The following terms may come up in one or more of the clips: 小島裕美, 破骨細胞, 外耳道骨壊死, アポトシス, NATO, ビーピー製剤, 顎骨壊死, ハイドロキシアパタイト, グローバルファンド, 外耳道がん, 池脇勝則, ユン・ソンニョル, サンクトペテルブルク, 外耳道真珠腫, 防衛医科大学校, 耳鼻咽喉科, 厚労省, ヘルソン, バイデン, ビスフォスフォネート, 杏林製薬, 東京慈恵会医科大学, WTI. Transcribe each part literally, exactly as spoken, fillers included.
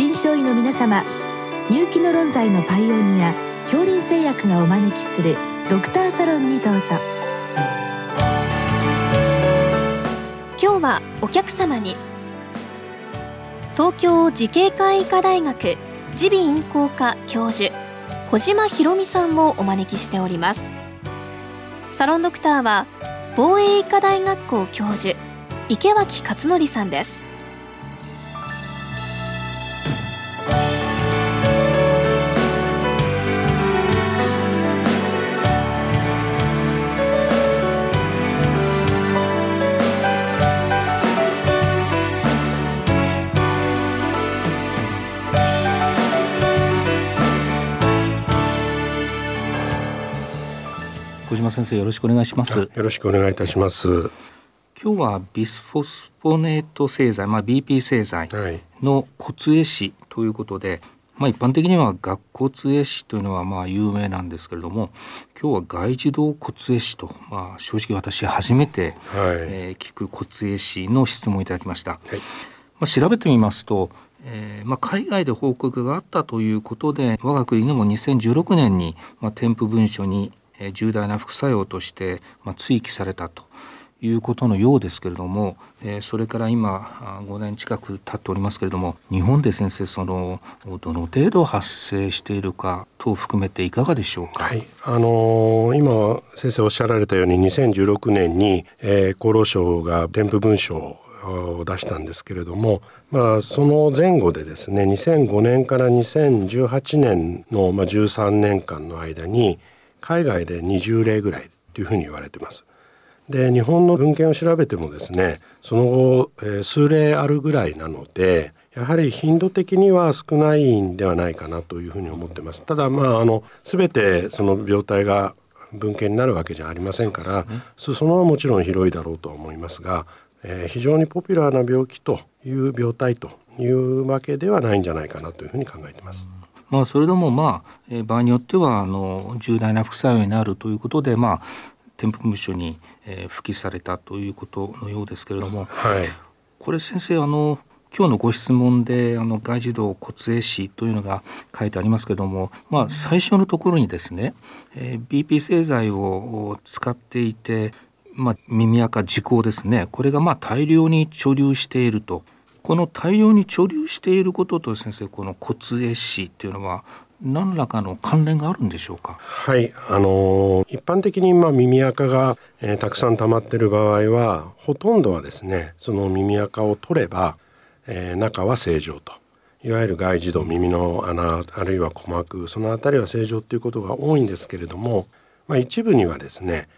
臨床医の皆様、入気の論剤のパイオニア杏林製薬がお招きするドクターサロンにどうぞ。今日はお客様に東京慈恵会医科大学耳鼻咽喉科教授小島裕美さんをお招きしております。サロンドクターは防衛医科大学校教授池脇勝則さんです。小島先生、よろしくお願いします。よろしくお願いいたします。今日はビスフォスフォネート製剤、まあ、ビーピー 製剤の骨壊死ということで、まあ、一般的には顎骨壊死というのはまあ有名なんですけれども、今日は外耳道骨壊死と、まあ、正直私初めて、はいえー、聞く骨壊死の質問をいただきました、はい。まあ、調べてみますと、えーまあ、海外で報告があったということで、我が国でもにせんじゅうろくねんに、まあ、添付文書に重大な副作用として追記されたということのようですけれども、それから今ごねん近く経っておりますけれども、日本で先生、そのどの程度発生しているか等含めていかがでしょうか。はい、あのー、今先生おっしゃられたようににせんじゅうろくねんに、えー、厚労省が添付文書をを出したんですけれども、まあ、その前後でですね、にせんごねんからにせんじゅうはちねんのじゅうさんねんかんの間に海外でにじゅうれいぐらいというふうに言われてます。で、日本の文献を調べてもですね、その後、えー、数例あるぐらいなので、やはり頻度的には少ないんではないかなというふうに思ってます。ただ、まあ、あの、全てその病態が文献になるわけじゃありませんから、そうですね。そのはもちろん広いだろうとは思いますが、えー、非常にポピュラーな病気という病態というわけではないんじゃないかなというふうに考えてます。うん、まあ、それでも、まあえー、場合によってはあの重大な副作用になるということで、まあ、添付文書に、えー、付記されたということのようですけれども、はい、これ先生、あの今日のご質問であの外耳道骨壊死というのが書いてありますけれども、まあ、最初のところにですね、えー、ビーピー 製剤を使っていて、まあ、耳垢耳垢ですね、これがまあ大量に貯留していると。この大量に貯留していることと先生、この骨壊死というのは何らかの関連があるんでしょうか。はい、あのー、一般的にまあ耳垢が、えー、たくさん溜まっている場合は、ほとんどはですね、その耳垢を取れば、えー、中は正常と、いわゆる外耳道、耳の穴あるいは鼓膜、そのあたりは正常ということが多いんですけれども、まあ、一部にはですね、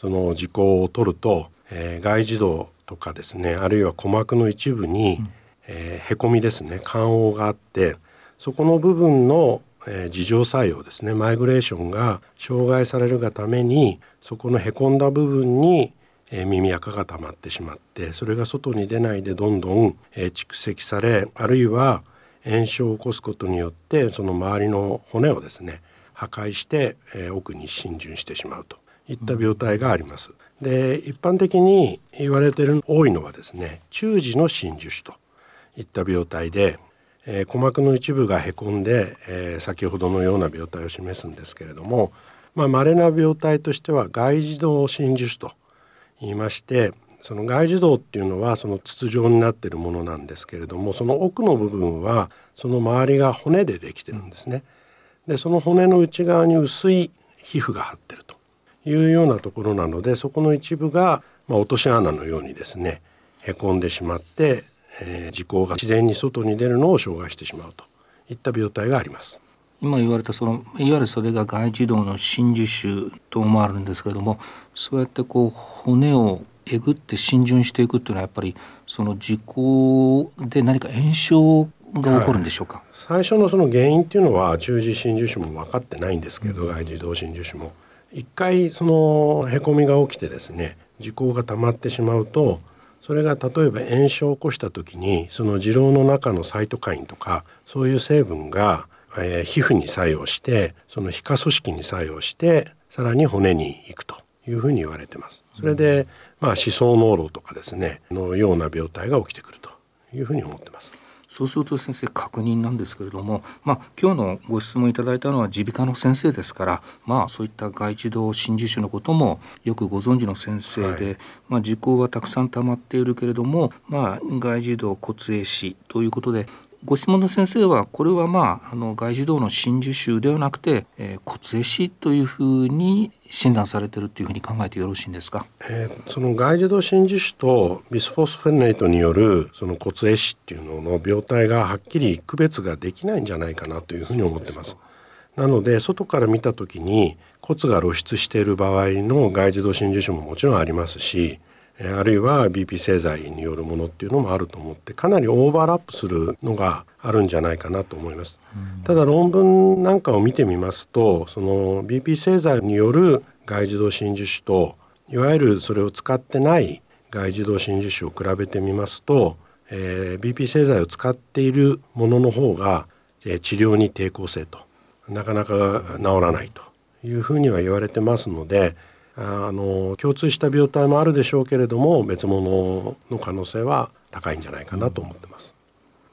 その耳垢を取ると、えー、外耳道とかですね、あるいは鼓膜の一部に、うんえー、へこみですね、陥凹があって、そこの部分の、えー、自浄作用ですね、マイグレーションが障害されるがために、そこのへこんだ部分に、えー、耳垢が溜まってしまって、それが外に出ないでどんどん、えー、蓄積され、あるいは炎症を起こすことによって、その周りの骨をですね破壊して、えー、奥に浸潤してしまうといった病態があります。で、一般的に言われている多いのはですね、中耳の浸潤腫といった病態で、えー、鼓膜の一部がへこんで、えー、先ほどのような病態を示すんですけれども、まあ、稀な病態としては外耳道浸潤腫と言いまして、その外耳道っていうのはその筒状になっているものなんですけれども、その奥の部分はその周りが骨でできてるんですね。で、その骨の内側に薄い皮膚が張ってるというようなところなので、そこの一部が、まあ、落とし穴のようにですねへこんでしまって、えー、耳垢が自然に外に出るのを障害してしまうといった病態があります。今言われたその、いわゆるそれが外耳道の浸潤腫と思われるんですけれども、そうやってこう骨をえぐって浸潤していくというのは、やっぱりその耳垢で何か炎症が起こるんでしょうか。はい、最初のその原因というのは中耳浸潤腫も分かってないんですけど、外耳道浸潤腫も一回そのへこみが起きてですね、耳垢が溜まってしまうと、それが例えば炎症を起こした時に、その耳道の中のサイトカインとかそういう成分が、えー、皮膚に作用して、その皮下組織に作用して、さらに骨に行くというふうに言われてます。それで、まあ、歯槽膿漏とかですねのような病態が起きてくるというふうに思ってます。そうすると先生、確認なんですけれども、まあ、今日のご質問いただいたのは耳鼻科の先生ですから、まあ、そういった外耳道真珠腫のこともよくご存知の先生で、はい、まあ、耳垢はたくさん溜まっているけれども、まあ、外耳道骨壊死ということで、ご質問の先生はこれは、まあ、あの外耳道の真珠腫ではなくて、えー、骨壊死というふうに診断されているというふうに考えてよろしいんですか？えー、その外耳道真珠腫とビスフォスフェンレイトによるその骨壊死っていうのの病態がはっきり区別ができないんじゃないかなというふうに思ってます。なので外から見た時に骨が露出している場合の外耳道真珠腫ももちろんありますし、あるいは ビーピー 製剤によるものっていうのもあると思って、かなりオーバーラップするのがあるんじゃないかなと思います。ただ論文なんかを見てみますと、その ビーピー 製剤による外耳道真珠腫といわゆるそれを使ってない外耳道真珠腫を比べてみますと、えー、ビーピー 製剤を使っているものの方が、えー、治療に抵抗性となかなか治らないというふうには言われてますので、あの共通した病態もあるでしょうけれども、別物の可能性は高いんじゃないかなと思ってます。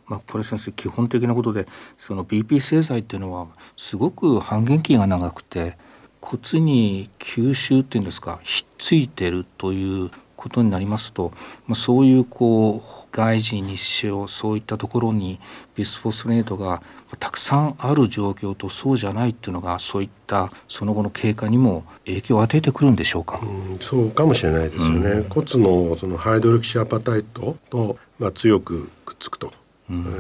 まあ、これ先生、基本的なことでその ビーピー 製剤っていうのはすごく半減期が長くて、骨に吸収っていうんですか、ひっついてるということになりますと、まあ、そういうこう外耳にしよう、そういったところにビスフォスフェネートがたくさんある状況とそうじゃないっていうのが、そういったその後の経過にも影響を与えてくるんでしょうか？うん、そうかもしれないですよね。うん、骨の、 そのハイドロキシアパタイトと、まあ、強くくっつくと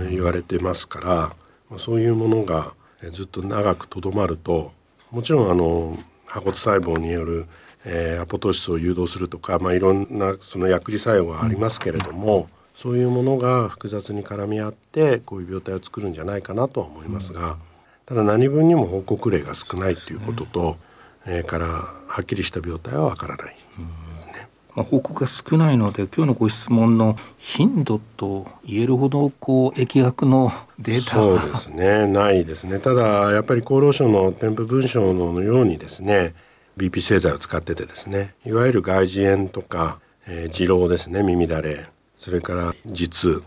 言われてますから、うん、まあ、そういうものがずっと長くとどまると、もちろんあの破骨細胞によるえー、アポトシスを誘導するとか、まあ、いろんなその薬理作用がありますけれども、うん、そういうものが複雑に絡み合ってこういう病態を作るんじゃないかなとは思いますが、うん、ただ何分にも報告例が少ないということと、ね、えー、からはっきりした病態はわからない、うん、ね、まあ、報告が少ないので、今日のご質問の頻度と言えるほどこう疫学のデータがそうですね、ないですね。ただやっぱり厚労省の添付文書のようにですね、ビーピー 製剤を使っててですね、いわゆる外耳炎とか、えー、耳漏ですね、耳だれ、それから耳痛、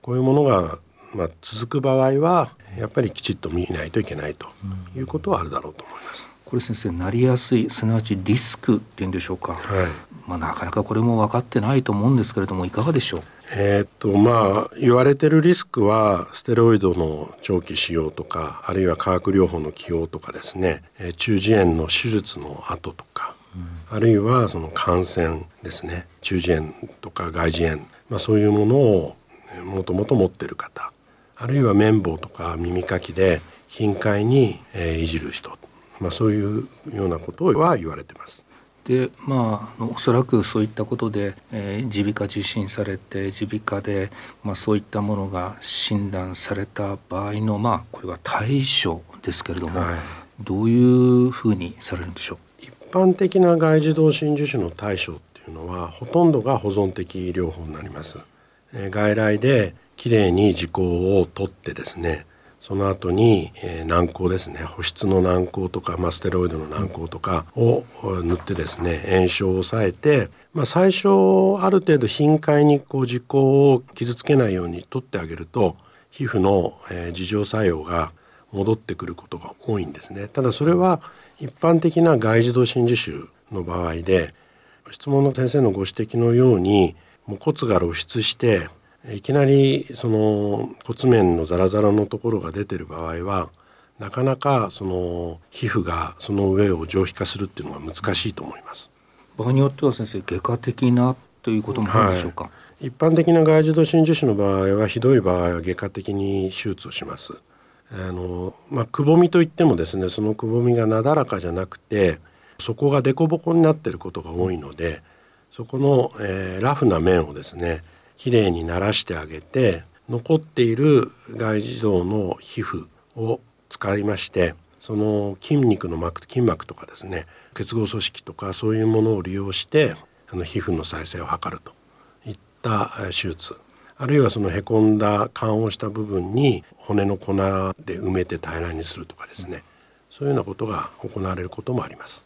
こういうものが、まあ、続く場合はやっぱりきちっと見ないといけないということはあるだろうと思います。これ先生、なりやすい、すなわちリスクっていうんでしょうか？はい、まあ、なかなかこれも分かってないと思うんですけれども、いかがでしょう？えーっとまあ、言われてるリスクはステロイドの長期使用とか、あるいは化学療法の起用とかですね、中耳炎の手術の後とか、うん、あるいはその感染ですね、中耳炎とか外耳炎、まあ、そういうものをもともと持っている方、あるいは綿棒とか耳かきで頻回に、えー、いじる人、まあ、そういうようなことは言われてます。で、まあ、おそらくそういったことで、えー、耳鼻科受診されて、耳鼻科で、まあ、そういったものが診断された場合の、まあ、これは対処ですけれども、はい、どういうふうにされるんでしょう？一般的な外耳道真珠腫の対処っていうのはほとんどが保存的療法になります。えー、外来できれいに耳垢を取ってですね、その後に、えー、軟膏ですね、保湿の軟膏とか、まあ、ステロイドの軟膏とかを塗ってですね、炎症を抑えて、まあ、最初ある程度頻回にこう耳垢を傷つけないように取ってあげると、皮膚の、えー、自浄作用が戻ってくることが多いんですね。ただそれは一般的な外耳道真珠腫の場合で、質問の先生のご指摘のように、もう骨が露出していきなりその骨面のザラザラのところが出ている場合は、なかなかその皮膚がその上を上皮化するっていうのは難しいと思います。場合によっては先生、外科的なということもあるでしょうか？はい、一般的な外耳道真珠腫の場合は、ひどい場合は外科的に手術をします。あの、まあ、くぼみといってもですね、そのくぼみがなだらかじゃなくて、そこがデコボコになっていることが多いので、そこの、えー、ラフな面をですね、きれいにならしてあげて、残っている外耳道の皮膚を使いまして、その筋肉の膜、筋膜とかですね、結合組織とか、そういうものを利用してあの皮膚の再生を図るといった手術、あるいはそのへこんだ緩和した部分に骨の粉で埋めて平らにするとかですね、そういうようなことが行われることもあります。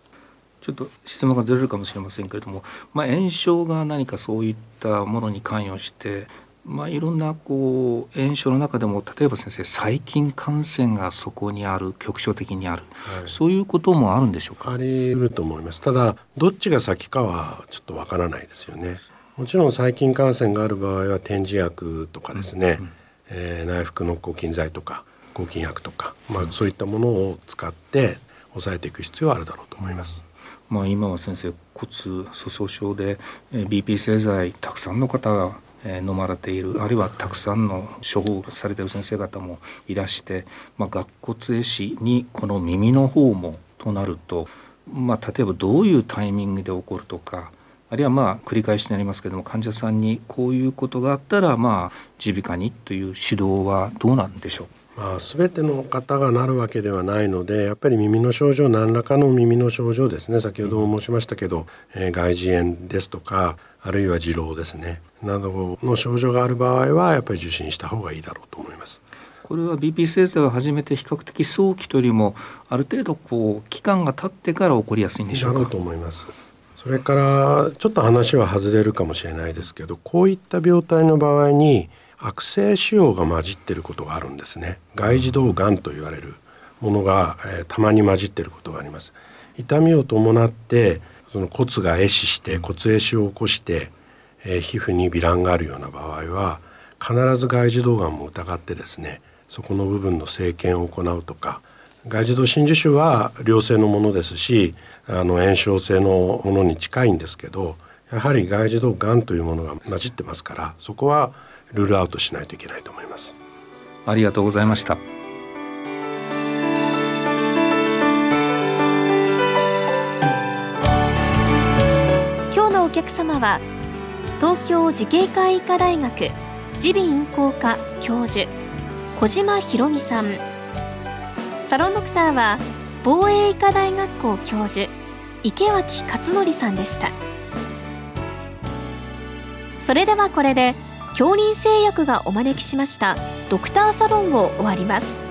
ちょっと質問がずれるかもしれませんけれども、まあ、炎症が何かそういったものに関与して、まあ、いろんなこう炎症の中でも例えば先生細菌感染がそこにある、局所的にある、はい、そういうこともあるんでしょうか。あり得ると思います。ただどっちが先かはちょっとわからないですよね。もちろん細菌感染がある場合は点耳薬とかですね、うんうん、えー、内服の抗菌剤とか抗菌薬とか、まあ、そういったものを使って抑えていく必要はあるだろうと思います。まあ、今は先生骨粗鬆症で ビーピー 製剤たくさんの方が飲まれている、あるいはたくさんの処方されている先生方もいらして、まあ、顎骨壊死にこの耳の方もとなると、まあ、例えばどういうタイミングで起こるとか、あるいはまあ繰り返しになりますけれども患者さんにこういうことがあったらまあ耳鼻科にという指導はどうなんでしょう。まあ、全ての方がなるわけではないので、やっぱり耳の症状、何らかの耳の症状ですね、先ほども申しましたけど、えー、外耳炎ですとか、あるいは耳瘻ですねなどの症状がある場合はやっぱり受診した方がいいだろうと思います。これは ビーピー 製剤を始めて比較的早期というよりもある程度こう期間が経ってから起こりやすいんでしょうか。だろうと思います。それからちょっと話は外れるかもしれないですけど、こういった病態の場合に悪性腫瘍が混じっていることがあるんですね。外耳道がんと言われるものが、えー、たまに混じっていることがあります。痛みを伴ってその骨が壊死して骨壊死を起こして、えー、皮膚に糜爛があるような場合は必ず外耳道がんも疑ってですね、そこの部分の生検を行うとか、外耳道真珠腫は良性のものですし、あの炎症性のものに近いんですけど、やはり外耳道がんというものが混じってますから、そこはルールアウトしないといけないと思います。ありがとうございました。今日のお客様は東京慈恵会医科大学耳鼻咽喉科教授小島裕美さん、サロンドクターは防衛医科大学校教授池脇勝則さんでした。それではこれで杏林製薬がお招きしましたドクターサロンを終わります。